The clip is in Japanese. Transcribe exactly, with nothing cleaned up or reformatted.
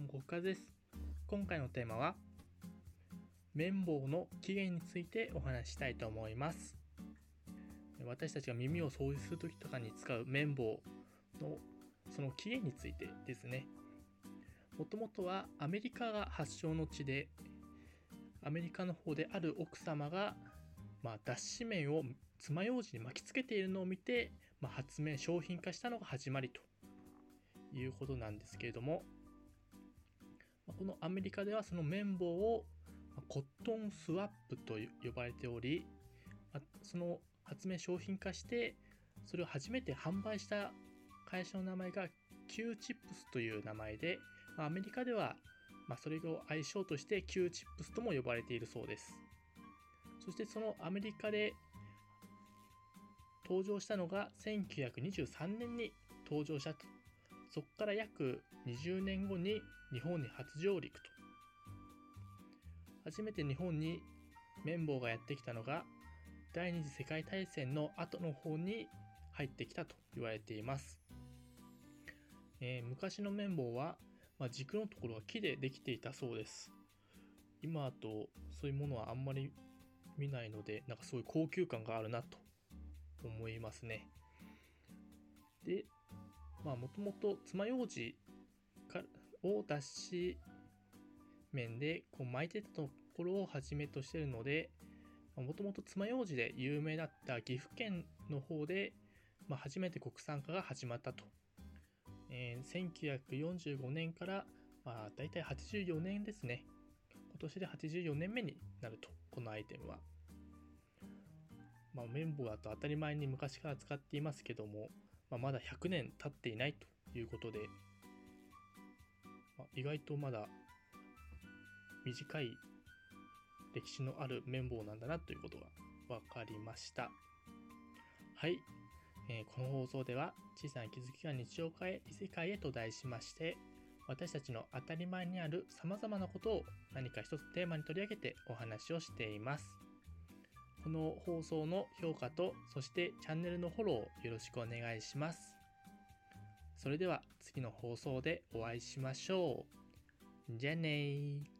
どうもこっかずです。今回のテーマは綿棒の起源についてお話ししたいと思います。私たちが耳を掃除するときとかに使う綿棒のその起源についてですね。もともとはアメリカが発祥の地で、アメリカの方である奥様が、まあ、脱脂綿を爪楊枝に巻きつけているのを見て、まあ、発明商品化したのが始まりということなんですけれども、このアメリカではその綿棒をコットンスワップと呼ばれており、その発明商品化してそれを初めて販売した会社の名前が Q チップスという名前で、アメリカではそれを愛称として Q チップスとも呼ばれているそうです。そしてそのアメリカで登場したのがせんきゅうひゃくにじゅうさんねんに登場したと。そこから約にじゅうねんごに日本に初上陸と。初めて日本に綿棒がやってきたのが第二次世界大戦の後の方に入ってきたと言われています。えー、昔の綿棒は、まあ、軸のところは木でできていたそうです。今だとそういうものはあんまり見ないので、なんかすごい高級感があるなと思いますね。で、まあ、もともと爪楊枝を脱脂綿でこう巻いてたところを始めとしているので、もともと爪楊枝で有名だった岐阜県の方で、まあ、初めて国産化が始まったと。えー、せんきゅうひゃくよんじゅうごねんから、まあ、だいたいはちじゅうよねんですね。今年ではちじゅうよねんめになると、このアイテムは。まあ、綿棒だと当たり前に昔から使っていますけども、まあ、まだひゃくねん経っていないということで、まあ、意外とまだ短い歴史のある綿棒なんだなということが分かりました。はい、えー、この放送では小さな気づきが日常化へ異世界へと題しまして、私たちの当たり前にあるさまざまなことを何か一つテーマに取り上げてお話をしています。この放送の評価と、そしてチャンネルのフォローをよろしくお願いします。それでは次の放送でお会いしましょう。じゃあねー。